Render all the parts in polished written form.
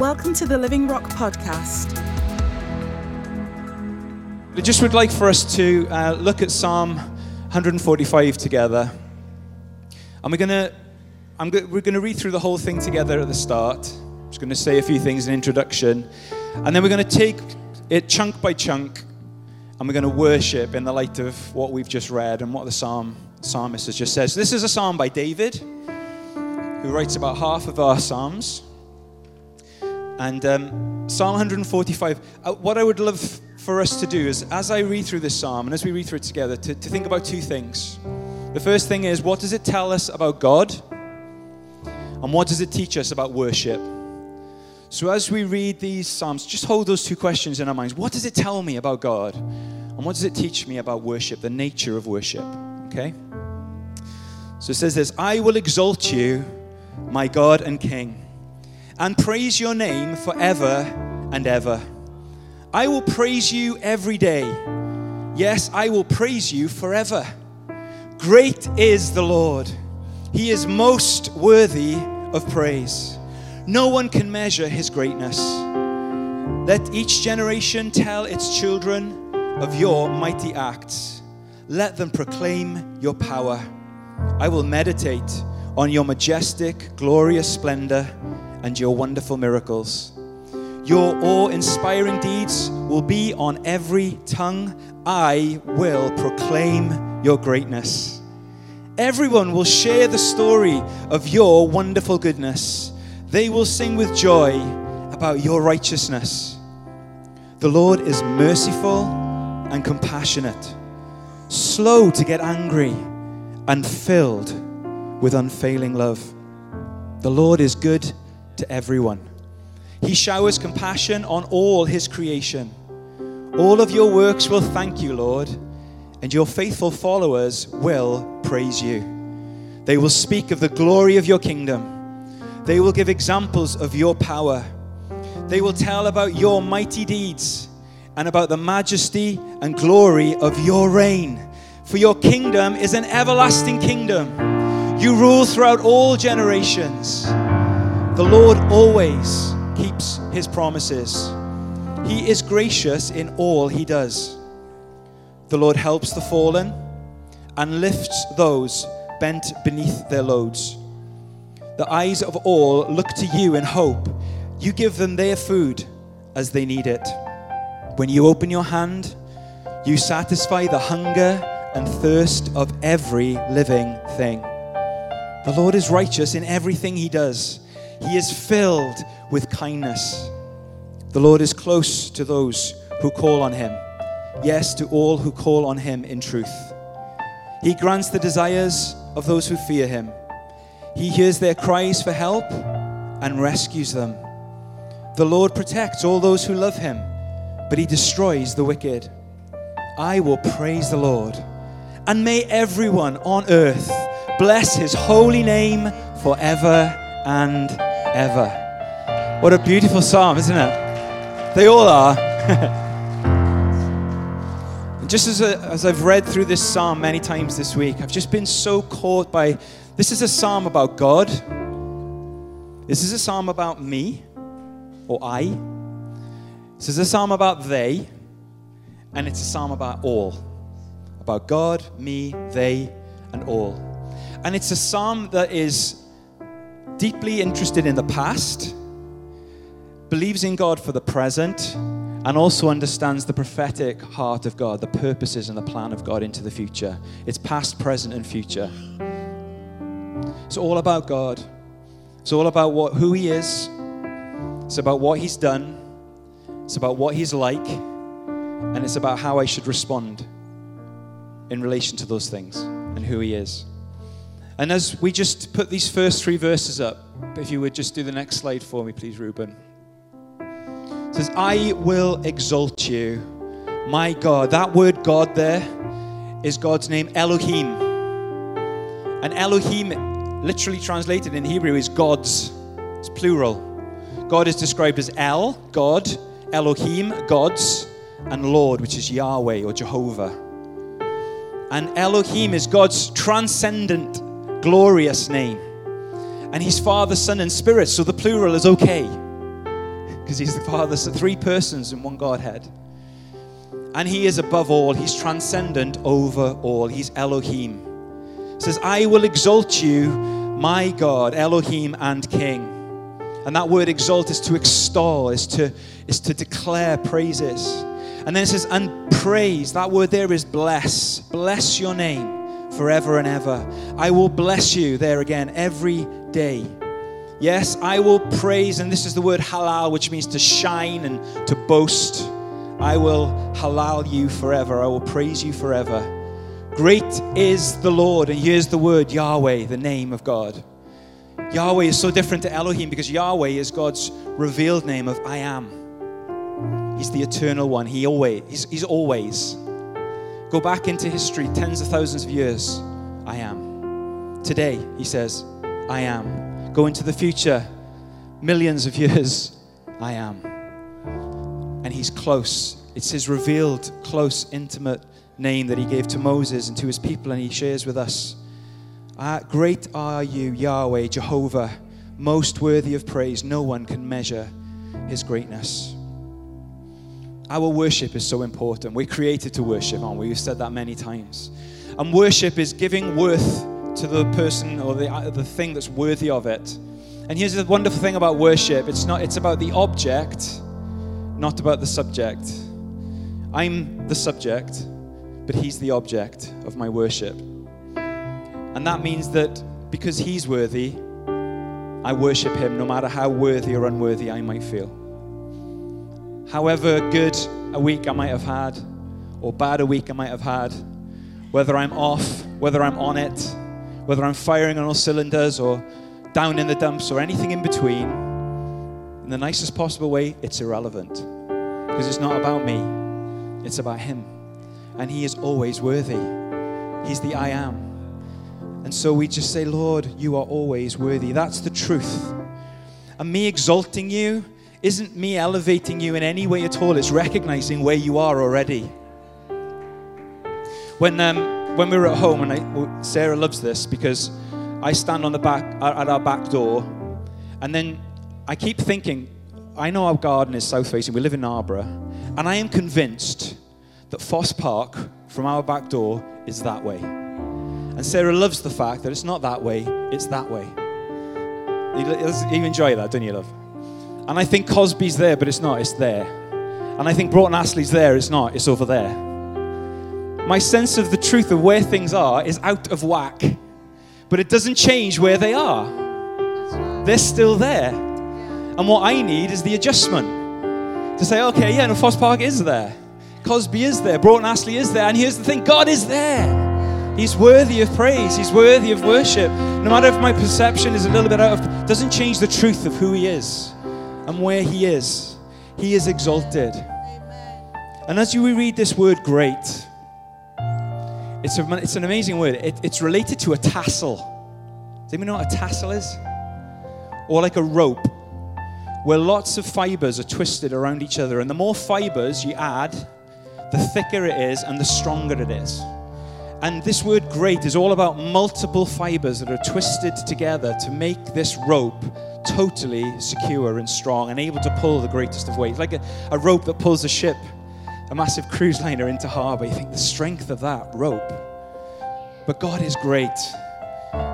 Welcome to the Living Rock Podcast. I just would like for us to look at Psalm 145 together. And we're going to read through the whole thing together at the start. I'm just going to say a few things, an introduction. And then we're going to take it chunk by chunk. And we're going to worship in the light of what we've just read and what the psalmist has just said. So this is a psalm by David, who writes about half of our psalms. And Psalm 145, what I would love for us to do is, as I read through this psalm, and as we read through it together, to think about two things. The first thing is, what does it tell us about God? And what does it teach us about worship? So as we read these psalms, just hold those two questions in our minds. What does it tell me about God? And what does it teach me about worship, the nature of worship? Okay? So it says this, I will exalt you, my God and King, and praise your name forever and ever. I will praise you every day. Yes, I will praise you forever. Great is the Lord. He is most worthy of praise. No one can measure his greatness. Let each generation tell its children of your mighty acts. Let them proclaim your power. I will meditate on your majestic, glorious splendor and your wonderful miracles. Your awe-inspiring deeds will be on every tongue. I will proclaim your greatness. Everyone will share the story of your wonderful goodness. They will sing with joy about your righteousness. The Lord is merciful and compassionate, slow to get angry, and filled with unfailing love. The Lord is good to everyone. He showers compassion on all his creation. All of your works will thank you, Lord, and your faithful followers will praise you. They will speak of the glory of your kingdom. They will give examples of your power. They will tell about your mighty deeds and about the majesty and glory of your reign. For your kingdom is an everlasting kingdom. You rule throughout all generations. The Lord always keeps his promises. He is gracious in all he does. The Lord helps the fallen and lifts those bent beneath their loads. The eyes of all look to you in hope. You give them their food as they need it. When you open your hand, you satisfy the hunger and thirst of every living thing. The Lord is righteous in everything he does. He is filled with kindness. The Lord is close to those who call on him. Yes, to all who call on him in truth. He grants the desires of those who fear him. He hears their cries for help and rescues them. The Lord protects all those who love him, but he destroys the wicked. I will praise the Lord, and may everyone on earth bless his holy name forever and ever. What a beautiful psalm, isn't it? They all are. Just as I've read through this psalm many times this week, I've just been so caught by, this is a psalm about God. This is a psalm about me, or I. This is a psalm about they, and it's a psalm about all. About God, me, they, and all. And it's a psalm that is deeply interested in the past, believes in God for the present, and also understands the prophetic heart of God, the purposes and the plan of God into the future. It's past, present, and future. It's all about God. It's all about who he is. It's about what he's done. It's about what he's like. And it's about how I should respond in relation to those things and who he is. And as we just put these first three verses up, if you would just do the next slide for me, please, Reuben. It says, I will exalt you, my God. That word God there is God's name, Elohim. And Elohim, literally translated in Hebrew, is gods. It's plural. God is described as El, God, Elohim, gods, and Lord, which is Yahweh or Jehovah. And Elohim is God's transcendent, glorious name. And he's Father, Son, and Spirit, so the plural is okay. because he's the Father. So three persons in one Godhead. And he is above all. He's transcendent over all. He's Elohim. It says, I will exalt you, my God, Elohim and King. And that word exalt is to extol, is to declare praises. And then it says, and praise. That word there is bless. Bless your name forever and ever. I will bless you there again every day. Yes, I will praise. And this is the word halal, which means to shine and to boast. I will halal you forever. I will praise you forever. Great is the Lord. And here's the word Yahweh, the name of God. Yahweh is so different to Elohim because Yahweh is God's revealed name of I am. He's the eternal one. He's always. Go back into history, tens of thousands of years. I am. Today, he says, I am. Go into the future, millions of years. I am. And he's close. It's his revealed, close, intimate name that he gave to Moses and to his people, and he shares with us. Great are you, Yahweh, Jehovah, most worthy of praise. No one can measure his greatness. Our worship is so important. We're created to worship, aren't we? We've said that many times. And worship is giving worth to the person or the thing that's worthy of it. And here's the wonderful thing about worship. It's about the object, not about the subject. I'm the subject, but he's the object of my worship. And that means that because he's worthy, I worship him no matter how worthy or unworthy I might feel. However good a week I might have had, or bad a week I might have had, whether I'm off, whether I'm on it, whether I'm firing on all cylinders or down in the dumps or anything in between, in the nicest possible way, it's irrelevant. Because it's not about me, it's about him. And he is always worthy. He's the I am. And so we just say, Lord, you are always worthy. That's the truth. And me exalting you isn't me elevating you in any way at all. It's recognizing where you are already. When we were at home, and Sarah loves this because I stand on the back at our back door, and then I keep thinking, I know our garden is south facing, we live in Narborough, and I am convinced that Foss Park from our back door is that way. And Sarah loves the fact that it's not that way, it's that way. You enjoy that, don't you, love? And I think Cosby's there, but it's not, it's there. And I think Broughton Astley's there, it's not, it's over there. My sense of the truth of where things are is out of whack, but it doesn't change where they are. They're still there. And what I need is the adjustment to say, okay, yeah, no, Foss Park is there. Cosby is there. Broughton Astley is there. And here's the thing, God is there. He's worthy of praise. He's worthy of worship. No matter if my perception is a little bit out of, doesn't change the truth of who he is and where he is. He is exalted. Amen. And as we read this word great, it's an amazing word. It's related to a tassel. Does anyone know what a tassel is? Or like a rope, where lots of fibers are twisted around each other. And the more fibers you add, the thicker it is and the stronger it is. And this word great is all about multiple fibers that are twisted together to make this rope totally secure and strong and able to pull the greatest of weight. Like a rope that pulls a ship, a massive cruise liner into harbor. You think the strength of that rope. But God is great.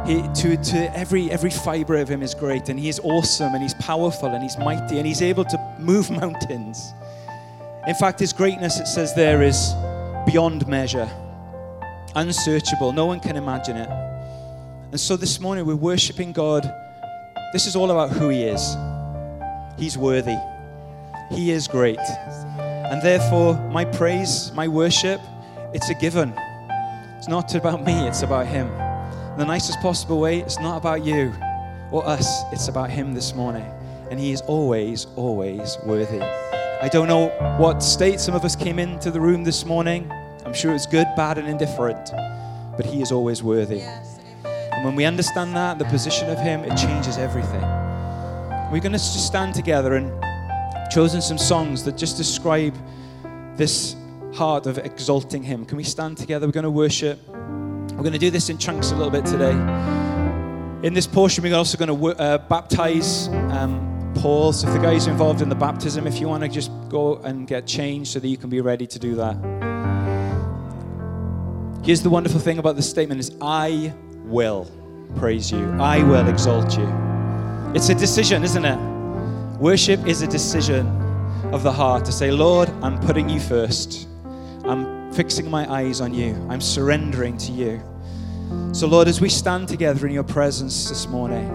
Every fiber of him is great, and he is awesome, and he's powerful, and he's mighty, and he's able to move mountains. In fact, his greatness, it says there, is beyond measure, unsearchable. No one can imagine it. And so this morning, we're worshiping God. This is all about who he is. He's worthy. He is great. And therefore, my praise, my worship, it's a given. It's not about me, it's about him. In the nicest possible way, it's not about you or us, it's about him this morning. And he is always, always worthy. I don't know what state some of us came into the room this morning. I'm sure it's good, bad, and indifferent, but he is always worthy. Yes, and when we understand that, the position of him, it changes everything. We're going to just stand together, and I've chosen some songs that just describe this heart of exalting him. Can we stand together? We're going to worship. We're going to do this in chunks a little bit today. In this portion, we're also going to baptize Paul. So for the guys involved in the baptism, if you want to just go and get changed so that you can be ready to do that. Here's the wonderful thing about this statement is, I will praise you. I will exalt you. It's a decision, isn't it? Worship is a decision of the heart to say, Lord, I'm putting you first. I'm fixing my eyes on you. I'm surrendering to you. So, Lord, as we stand together in your presence this morning,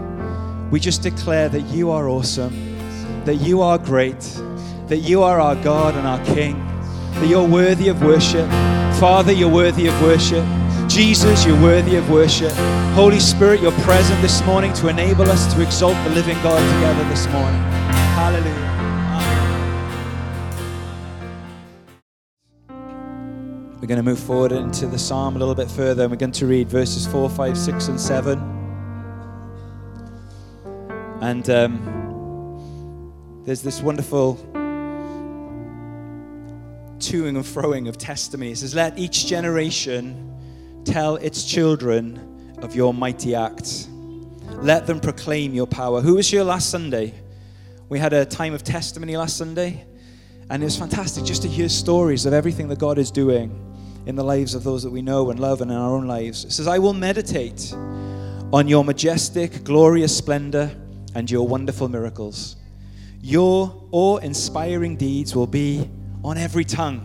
we just declare that you are awesome, that you are great, that you are our God and our King, that you're worthy of worship. Father, you're worthy of worship. Jesus, you're worthy of worship. Holy Spirit, you're present this morning to enable us to exalt the living God together this morning. Hallelujah. We're going to move forward into the psalm a little bit further, and we're going to read verses 4, 5, 6, and 7. And there's this wonderful toing and froing of testimony. It says, let each generation tell its children of your mighty acts. Let them proclaim your power. Who was here last Sunday? We had a time of testimony last Sunday. And it was fantastic just to hear stories of everything that God is doing in the lives of those that we know and love and in our own lives. It says, I will meditate on your majestic, glorious splendor and your wonderful miracles. Your awe-inspiring deeds will be on every tongue.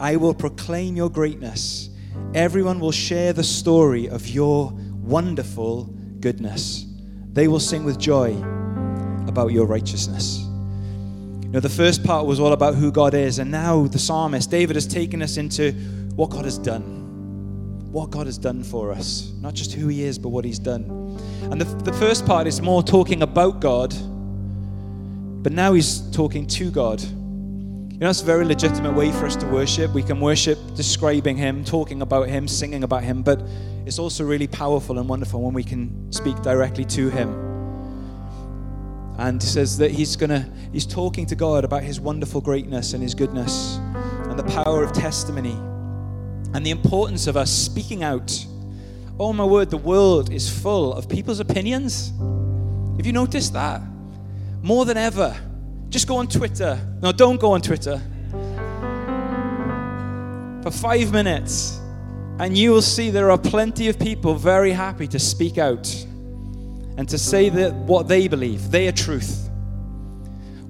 I will proclaim your greatness. Everyone will share the story of your wonderful goodness. They will sing with joy about your righteousness. You know, the first part was all about who God is, and now the psalmist, David, has taken us into what God has done. What God has done for us. Not just who he is, but what he's done. And the first part is more talking about God, but now he's talking to God. You know, that's a very legitimate way for us to worship. We can worship describing him, talking about him, singing about him, but it's also really powerful and wonderful when we can speak directly to him. And he says that he's talking to God about his wonderful greatness and his goodness and the power of testimony and the importance of us speaking out. Oh my word, the world is full of people's opinions. Have you noticed that? More than ever. Just go on Twitter. No, don't go on Twitter. For 5 minutes, and you will see there are plenty of people very happy to speak out and to say that what they believe, they are truth.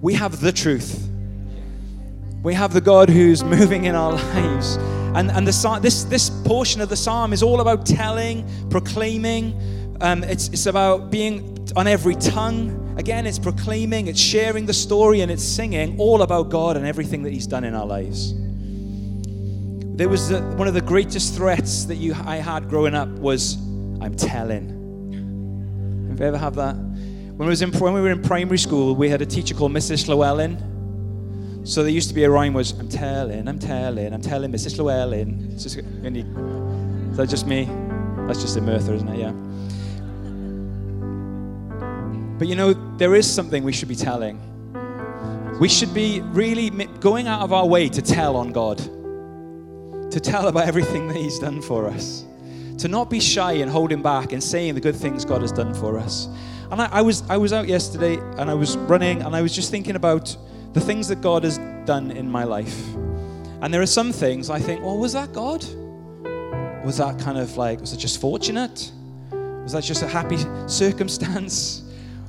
We have the truth. We have the God who's moving in our lives. And this portion of the psalm is all about telling, proclaiming. It's about being on every tongue. Again, it's proclaiming, it's sharing the story, and it's singing all about God and everything that he's done in our lives. There was one of the greatest threats that I had growing up was, I'm telling. If you ever have that. When we were in primary school, we had a teacher called Mrs. Llewellyn. So there used to be a rhyme was, I'm telling Mrs. Llewellyn. It's just, is that just me? That's just in Merthyr, isn't it? Yeah. But you know, there is something we should be telling. We should be really going out of our way to tell on God. To tell about everything that he's done for us. To not be shy and holding back and saying the good things God has done for us. And I was out yesterday and I was running and I was just thinking about the things that God has done in my life. And there are some things I think, well, was that God? Was that kind of like, was it just fortunate? Was that just a happy circumstance?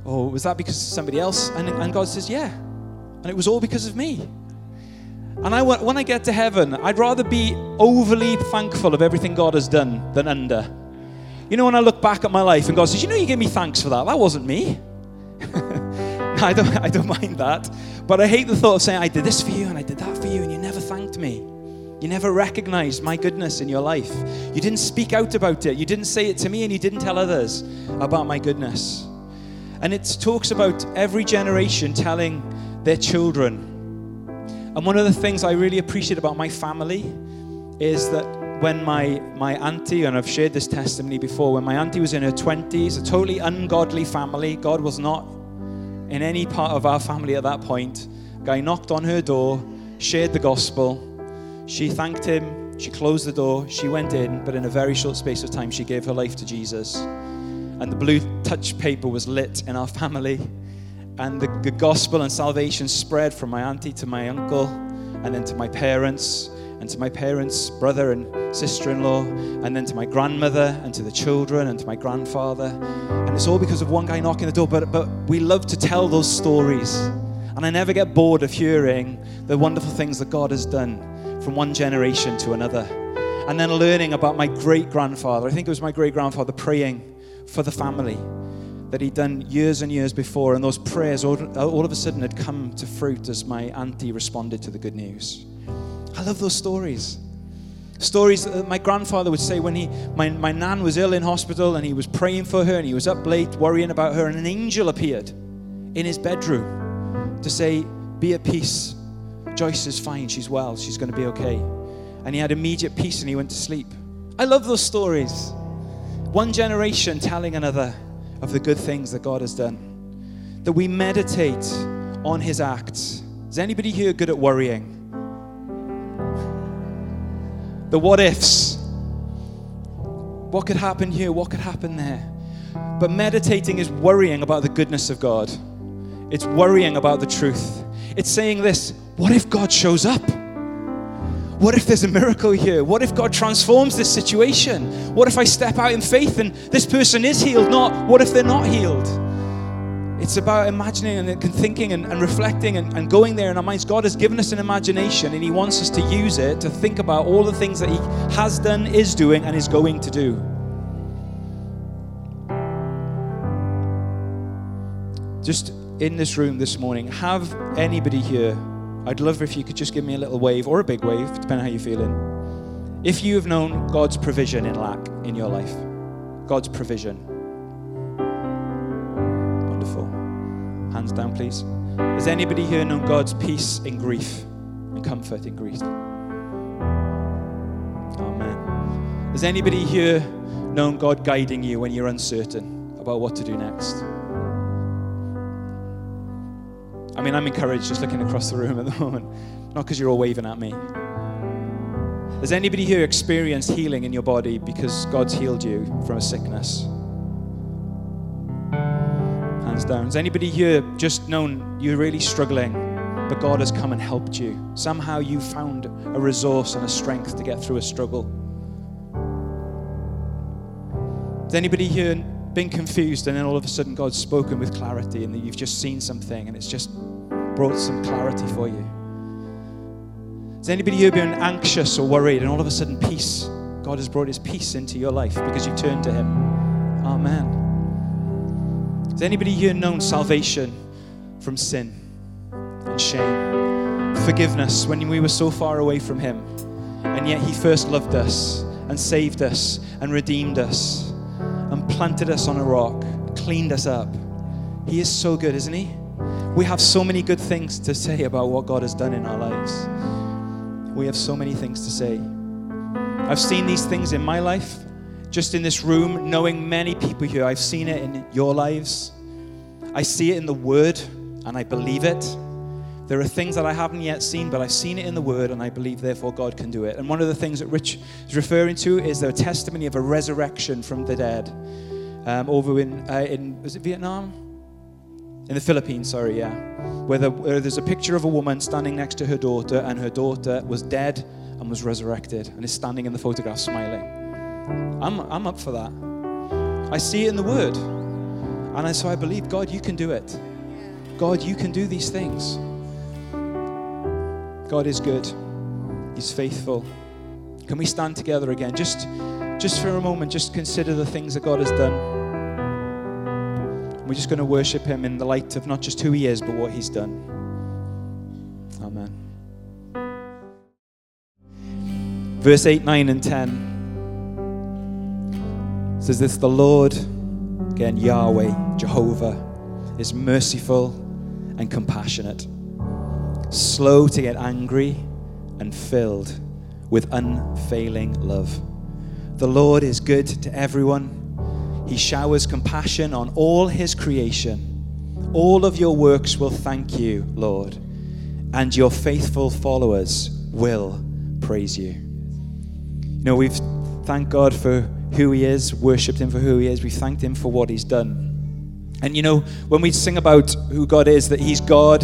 Or was that because of somebody else? And God says, yeah. And it was all because of me. And when I get to heaven, I'd rather be overly thankful of everything God has done than under. You know, when I look back at my life and God says, you know, you gave me thanks for that. That wasn't me. I don't mind that. But I hate the thought of saying, I did this for you and I did that for you and you never thanked me. You never recognized my goodness in your life. You didn't speak out about it. You didn't say it to me and you didn't tell others about my goodness. And it talks about every generation telling their children. And one of the things I really appreciate about my family is that when my auntie, and I've shared this testimony before, when my auntie was in her 20s, a totally ungodly family, God was not in any part of our family at that point. A guy knocked on her door, shared the gospel. She thanked him. She closed the door. She went in, but in a very short space of time, she gave her life to Jesus. And the blue touch paper was lit in our family. And the gospel and salvation spread from my auntie to my uncle, and then to my parents, and to my parents' brother and sister-in-law, and then to my grandmother, and to the children, and to my grandfather. And it's all because of one guy knocking the door. But we love to tell those stories. And I never get bored of hearing the wonderful things that God has done from one generation to another. And then learning about my great-grandfather. I think it was my great-grandfather praying for the family that he'd done years and years before, and those prayers all of a sudden had come to fruit as my auntie responded to the good news. I love those stories. Stories that my grandfather would say when my nan was ill in hospital, and he was praying for her, and he was up late worrying about her, and an angel appeared in his bedroom to say, "Be at peace. Joyce is fine. She's well. She's going to be okay." And he had immediate peace, and he went to sleep. I love those stories. One generation telling another of the good things that God has done, that we meditate on his acts. Is anybody here good at worrying? The what ifs. What could happen here? What could happen there? But meditating is worrying about the goodness of God. It's worrying about the truth. It's saying this: what if God shows up? What if there's a miracle here? What if God transforms this situation? What if I step out in faith and this person is healed? Not, what if they're not healed? It's about imagining and thinking and reflecting and going there in our minds. God has given us an imagination, and he wants us to use it to think about all the things that he has done, is doing, and is going to do. Just in this room this morning, have anybody here, I'd love if you could just give me a little wave or a big wave, depending on how you're feeling, if you have known God's provision in lack in your life. God's provision. Wonderful. Hands down, please. Has anybody here known God's peace in grief and comfort in grief? Amen. Has anybody here known God guiding you when you're uncertain about what to do next? I mean, I'm encouraged just looking across the room at the moment. Not because you're all waving at me. Has anybody here experienced healing in your body because God's healed you from a sickness? Hands down. Has anybody here just known you're really struggling, but God has come and helped you? Somehow you found a resource and a strength to get through a struggle. Has anybody here been confused, and then all of a sudden God's spoken with clarity, and that you've just seen something and it's just brought some clarity for you? Has anybody here been anxious or worried, and all of a sudden peace, God has brought his peace into your life because you've turned to him? Amen. Has anybody here known salvation from sin and shame? Forgiveness when we were so far away from him, and yet he first loved us and saved us and redeemed us and planted us on a rock, cleaned us up. He is so good, isn't he? We have so many good things to say about what God has done in our lives. We have so many things to say. I've seen these things in my life, just in this room, knowing many people here. I've seen it in your lives. I see it in the Word, and I believe it. There are things that I haven't yet seen, but I've seen it in the Word, and I believe, therefore, God can do it. And one of the things that Rich is referring to is the testimony of a resurrection from the dead over in was it Vietnam? In the Philippines, sorry, yeah. Where there's a picture of a woman standing next to her daughter, and her daughter was dead and was resurrected, and is standing in the photograph smiling. I'm up for that. I see it in the Word, and so I believe, God, you can do it. God, you can do these things. God is good. He's faithful. Can we stand together again? Just for a moment, just consider the things that God has done. We're just going to worship him in the light of not just who he is, but what he's done. Amen. Verse 8, 9, and 10 says this: the Lord, again, Yahweh, Jehovah, is merciful and compassionate, slow to get angry, and filled with unfailing love. The Lord is good to everyone. He showers compassion on all his creation. All of your works will thank you, Lord, and your faithful followers will praise you. You know, we've thanked God for who he is, worshipped him for who he is. We've thanked him for what he's done. And you know, when we sing about who God is, that he's God,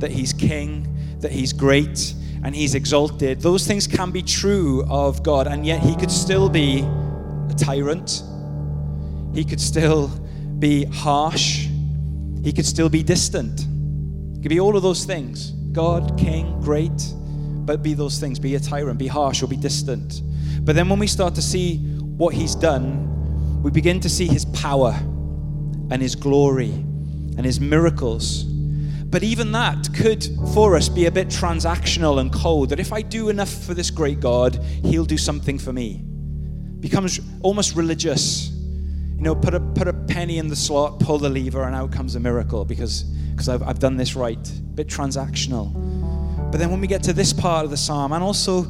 that he's king, that he's great, and he's exalted, those things can be true of God, and yet he could still be a tyrant. He could still be harsh. He could still be distant. He could be all of those things. God, king, great, but be those things. Be a tyrant, be harsh, or be distant. But then when we start to see what he's done, we begin to see his power and his glory and his miracles. But even that could, for us, be a bit transactional and cold, that if I do enough for this great God, he'll do something for me. Becomes almost religious. You know, put a penny in the slot, pull the lever, and out comes a miracle because I've done this right. A bit transactional. But then when we get to this part of the psalm, and also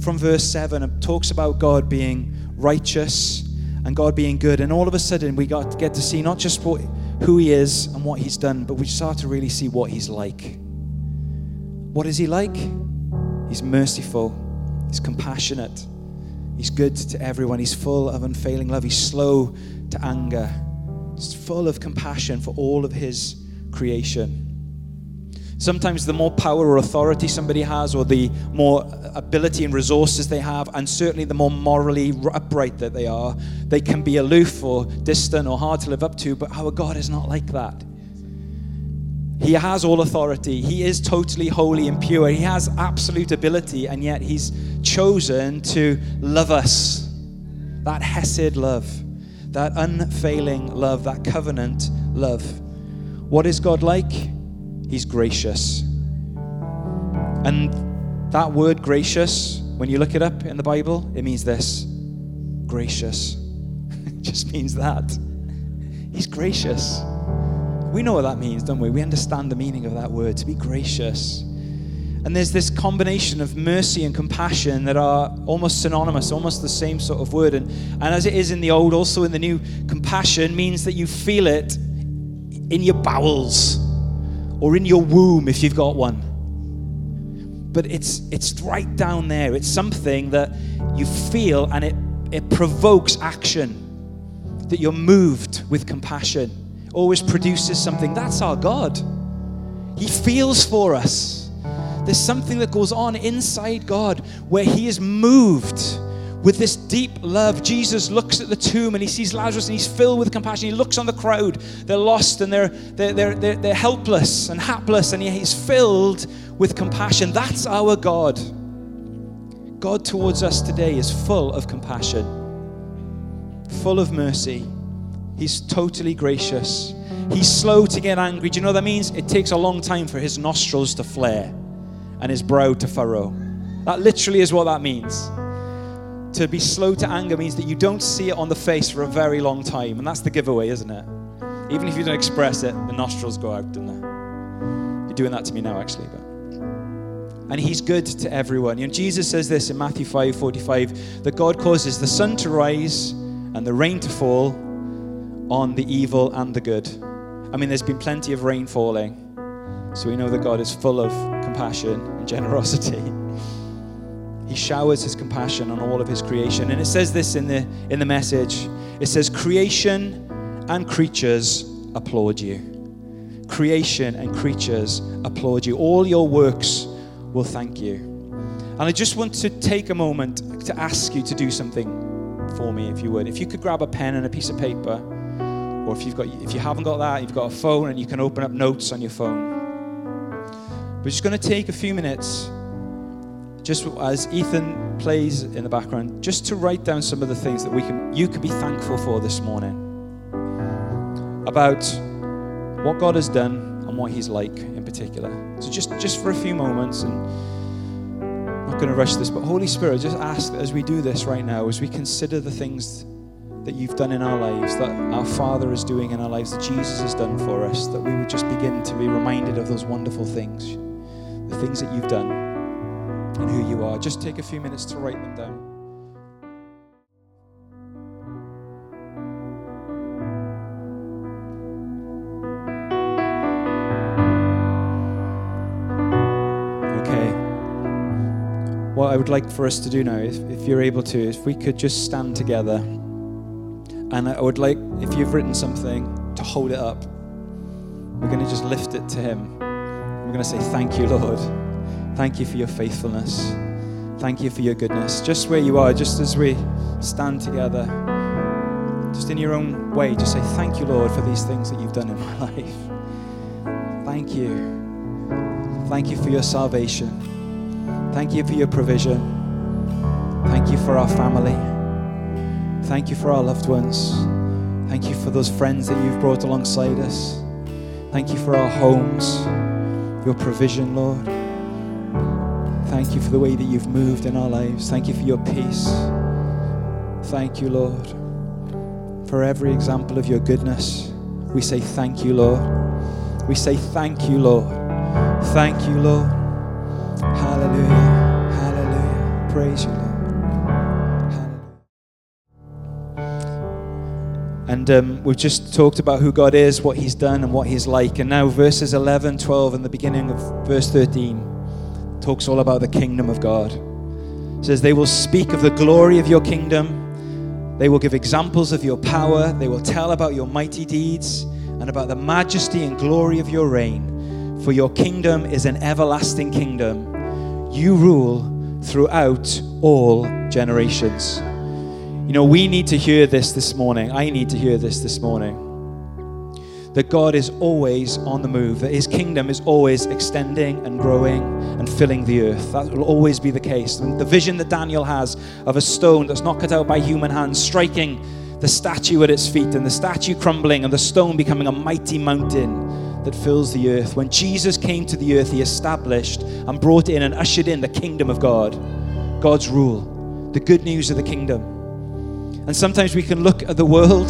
from verse 7, it talks about God being righteous and God being good. And all of a sudden, we get to see not just who he is and what he's done, but we start to really see what he's like. What is he like? He's merciful. He's compassionate. He's good to everyone. He's full of unfailing love. He's slow to anger. He's full of compassion for all of his creation. Sometimes the more power or authority somebody has, or the more ability and resources they have, and certainly the more morally upright that they are, they can be aloof or distant or hard to live up to, but our God is not like that. He has all authority. He is totally holy and pure. He has absolute ability, and yet he's chosen to love us. That hesed love, that unfailing love, that covenant love. What is God like? He's gracious. And that word gracious, when you look it up in the Bible, it means this. Gracious. It just means that. He's gracious. We know what that means, don't we? We understand the meaning of that word, to be gracious. And there's this combination of mercy and compassion that are almost synonymous, almost the same sort of word. And as it is in the old, also in the new, compassion means that you feel it in your bowels, or in your womb if you've got one. But it's right down there. It's something that you feel, and it provokes action, that you're moved with compassion. It always produces something. That's our God. He feels for us. There's something that goes on inside God where he is moved with this deep love. Jesus looks at the tomb and he sees Lazarus and he's filled with compassion. He looks on the crowd. They're lost and they're helpless and hapless, and he's filled with compassion. That's our God. God towards us today is full of compassion, full of mercy. He's totally gracious. He's slow to get angry. Do you know what that means? It takes a long time for his nostrils to flare and his brow to furrow. That literally is what that means. To be slow to anger means that you don't see it on the face for a very long time. And that's the giveaway, isn't it? Even if you don't express it, the nostrils go out, don't they? You're doing that to me now, actually. And he's good to everyone. You know, Jesus says this in Matthew 5:45, that God causes the sun to rise and the rain to fall on the evil and the good. I mean, there's been plenty of rain falling, so we know that God is full of compassion and generosity. He showers his compassion on all of his creation. And it says this in the message. It says, creation and creatures applaud you. Creation and creatures applaud you. All your works will thank you. And I just want to take a moment to ask you to do something for me, if you would. If you could grab a pen and a piece of paper, or if you haven't got that, you've got a phone and you can open up notes on your phone. We're just going to take a few minutes, just as Ethan plays in the background, just to write down some of the things that you can be thankful for this morning, about what God has done and what he's like in particular. So just for a few moments, and I'm not going to rush this, but Holy Spirit, just ask that as we do this right now, as we consider the things that you've done in our lives, that our Father is doing in our lives, that Jesus has done for us, that we would just begin to be reminded of those wonderful things, the things that you've done, and who you are. Just take a few minutes to write them down. Okay. What I would like for us to do now, if you're able to, if we could just stand together. And I would like, if you've written something, to hold it up We're going to just lift it to him. We're going to say, thank you, Lord. Thank you for your faithfulness. Thank you for your goodness. Just where you are, just as we stand together, just in your own way, just say, thank you, Lord, for these things that you've done in my life. Thank you. Thank you for your salvation. Thank you for your provision. Thank you for our family. Thank you for our loved ones. Thank you for those friends that you've brought alongside us. Thank you for our homes, your provision, Lord. Thank you for the way that you've moved in our lives. Thank you for your peace. Thank you, Lord. For every example of your goodness, we say thank you, Lord. We say thank you, Lord. Thank you, Lord. Hallelujah. Hallelujah. Praise you, Lord. Hallelujah. And we've just talked about who God is, what he's done, and what he's like. And now verses 11, 12, and the beginning of verse 13. Talks all about the kingdom of God. It says, they will speak of the glory of your kingdom. They will give examples of your power. They will tell about your mighty deeds and about the majesty and glory of your reign. For your kingdom is an everlasting kingdom. You rule throughout all generations. You know, we need to hear this this morning. I need to hear this this morning. That God is always on the move, that his kingdom is always extending and growing and filling the earth. That will always be the case. And the vision that Daniel has of a stone that's not cut out by human hands, striking the statue at its feet and the statue crumbling and the stone becoming a mighty mountain that fills the earth. When Jesus came to the earth, he established and brought in and ushered in the kingdom of God, God's rule, the good news of the kingdom. And sometimes we can look at the world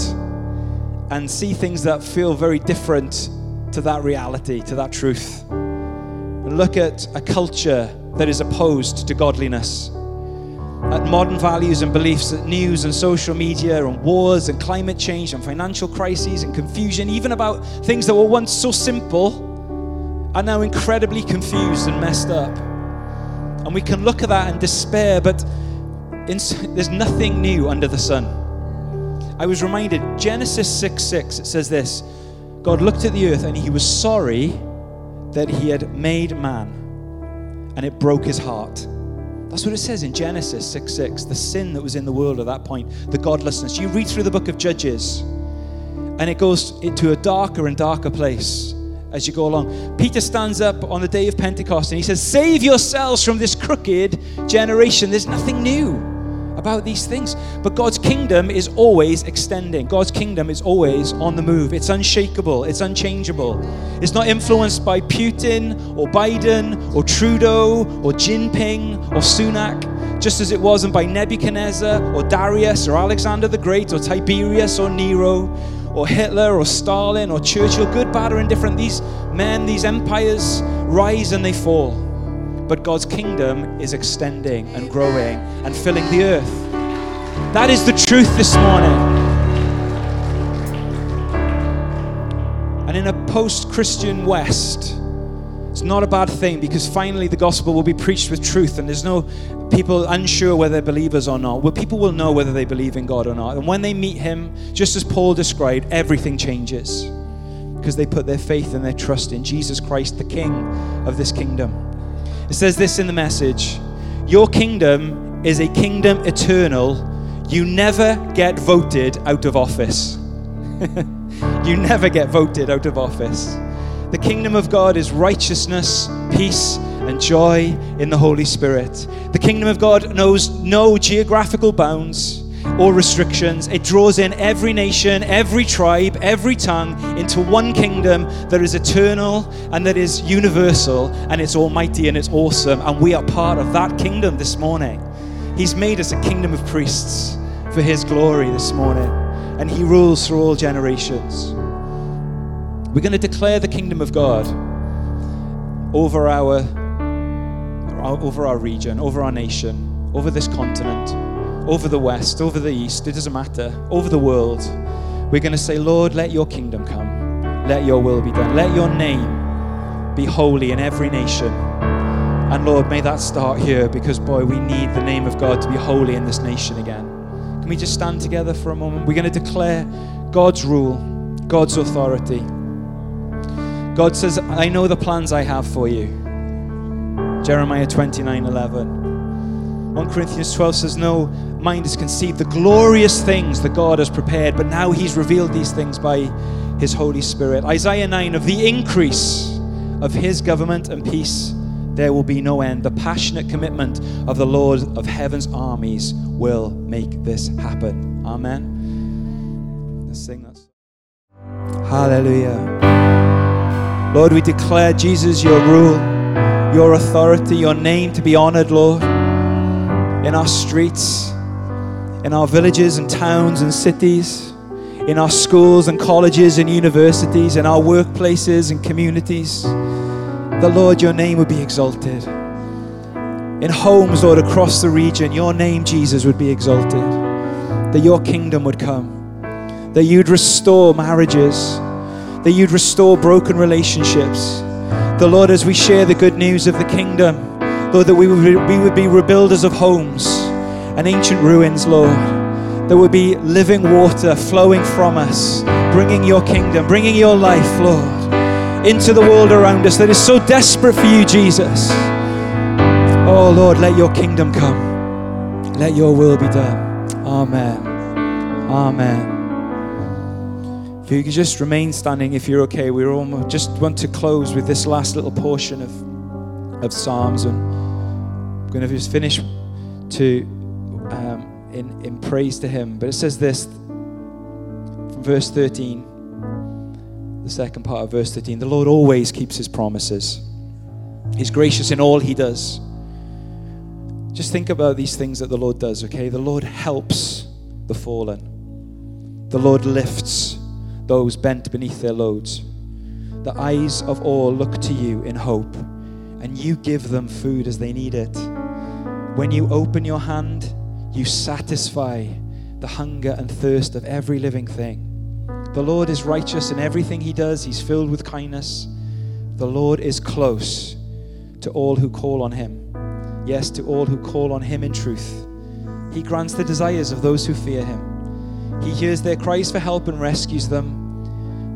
and see things that feel very different to that reality, to that truth. And look at a culture that is opposed to godliness, at modern values and beliefs, at news and social media and wars and climate change and financial crises and confusion, even about things that were once so simple are now incredibly confused and messed up. And we can look at that and despair, but there's nothing new under the sun. I was reminded, Genesis 6:6, it says this, God looked at the earth and he was sorry that he had made man, and it broke his heart. That's what it says in Genesis 6:6, the sin that was in the world at that point, the godlessness. You read through the book of Judges, and it goes into a darker and darker place as you go along. Peter stands up on the day of Pentecost and he says, save yourselves from this crooked generation. There's nothing new about these things. But God's kingdom is always extending. God's kingdom is always on the move. It's unshakable. It's unchangeable. It's not influenced by Putin or Biden or Trudeau or Jinping or Sunak, just as it wasn't by Nebuchadnezzar or Darius or Alexander the Great or Tiberius or Nero or Hitler or Stalin or Churchill. Good, bad, or indifferent. These men, these empires rise and they fall. But God's kingdom is extending and growing and filling the earth. That is the truth this morning. And in a post-Christian West, it's not a bad thing, because finally the gospel will be preached with truth, and there's no people unsure whether they're believers or not. Well, people will know whether they believe in God or not. And when they meet him, just as Paul described, everything changes, because they put their faith and their trust in Jesus Christ, the King of this kingdom. It says this in the Message, your kingdom is a kingdom eternal. You never get voted out of office. You never get voted out of office. The kingdom of God is righteousness, peace, and joy in the Holy Spirit. The kingdom of God knows no geographical bounds or restrictions. It draws in every nation, every tribe, every tongue into one kingdom that is eternal and that is universal, and it's almighty and it's awesome, and we are part of that kingdom this morning. He's made us a kingdom of priests for his glory this morning, and he rules through all generations. We're going to declare the kingdom of God over our region, over our nation, over this continent, over the West, over the East, it doesn't matter, over the world. We're going to say, Lord, let your kingdom come. Let your will be done. Let your name be holy in every nation. And Lord, may that start here, because, boy, we need the name of God to be holy in this nation again. Can we just stand together for a moment? We're going to declare God's rule, God's authority. God says, I know the plans I have for you. Jeremiah 29:11. 1 Corinthians 12 says, no mind has conceived the glorious things that God has prepared, but now he's revealed these things by his Holy Spirit. Isaiah 9, of the increase of his government and peace, there will be no end. The passionate commitment of the Lord of heaven's armies will make this happen. Amen. Let's sing that song. Hallelujah. Lord, we declare, Jesus, your rule, your authority, your name to be honored, Lord, in our streets, in our villages and towns and cities, in our schools and colleges and universities, in our workplaces and communities. The Lord, your name would be exalted. In homes, Lord, across the region, your name, Jesus, would be exalted. That your kingdom would come. That you'd restore marriages. That you'd restore broken relationships. The Lord, as we share the good news of the kingdom, Lord, that we would be rebuilders of homes and ancient ruins, Lord. There would be living water flowing from us, bringing your kingdom, bringing your life, Lord, into the world around us that is so desperate for you, Jesus. Oh, Lord, let your kingdom come. Let your will be done. Amen. Amen. If you could just remain standing, if you're okay. We just want to close with this last little portion of Psalms. And I'm going to just finish in praise to him. But it says this from verse 13. The second part of verse 13, the Lord always keeps his promises. He's gracious in all he does. Just think about these things that the Lord does, okay? The Lord helps the fallen. The Lord lifts those bent beneath their loads. The eyes of all look to you in hope, and you give them food as they need it. When you open your hand, you satisfy the hunger and thirst of every living thing. The Lord is righteous in everything he does. He's filled with kindness. The Lord is close to all who call on him. Yes, to all who call on him in truth. He grants the desires of those who fear him. He hears their cries for help and rescues them.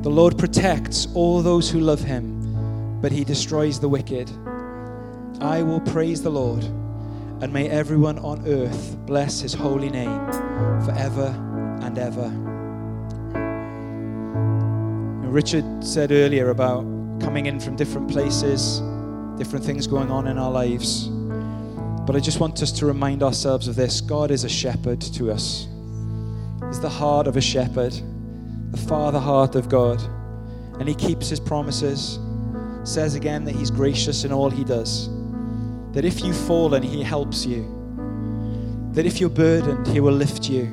The Lord protects all those who love him, but he destroys the wicked. I will praise the Lord, and may everyone on earth bless his holy name forever and ever. Richard said earlier about coming in from different places, different things going on in our lives. But I just want us to remind ourselves of this. God is a shepherd to us. He's the heart of a shepherd, the father heart of God. And he keeps his promises. Says again that he's gracious in all he does. That if you fall, and he helps you. That if you're burdened, he will lift you.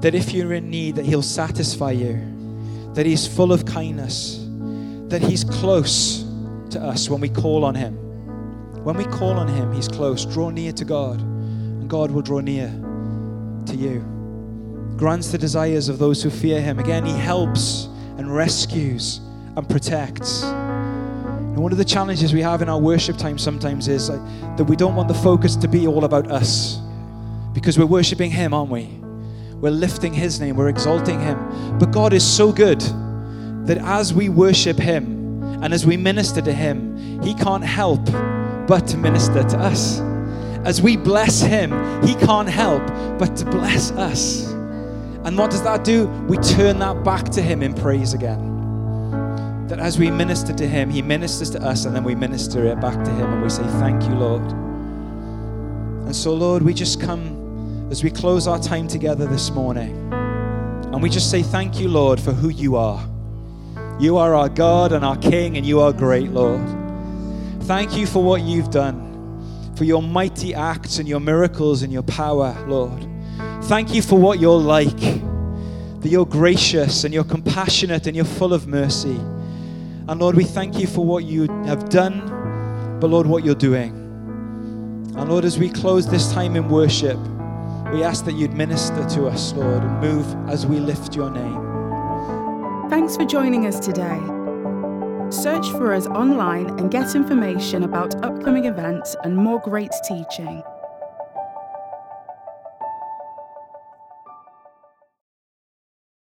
That if you're in need, that he'll satisfy you. That he's full of kindness, that he's close to us when we call on him. When we call on him, he's close. Draw near to God, and God will draw near to you. Grants the desires of those who fear him. Again, he helps and rescues and protects. And one of the challenges we have in our worship time sometimes is that we don't want the focus to be all about us, because we're worshiping him, aren't we? We're lifting his name. We're exalting him. But God is so good that as we worship him and as we minister to him, he can't help but to minister to us. As we bless him, he can't help but to bless us. And what does that do? We turn that back to him in praise again. That as we minister to him, he ministers to us, and then we minister it back to him and we say, thank you, Lord. And so, Lord, we just come as we close our time together this morning, and we just say thank you, Lord, for who you are. You are our God and our King, and you are great, Lord. Thank you for what you've done, for your mighty acts and your miracles and your power, Lord. Thank you for what you're like, that you're gracious and you're compassionate and you're full of mercy. And Lord, we thank you for what you have done, but Lord, what you're doing. And Lord, as we close this time in worship, we ask that you'd minister to us, Lord, and move as we lift your name. Thanks for joining us today. Search for us online and get information about upcoming events and more great teaching.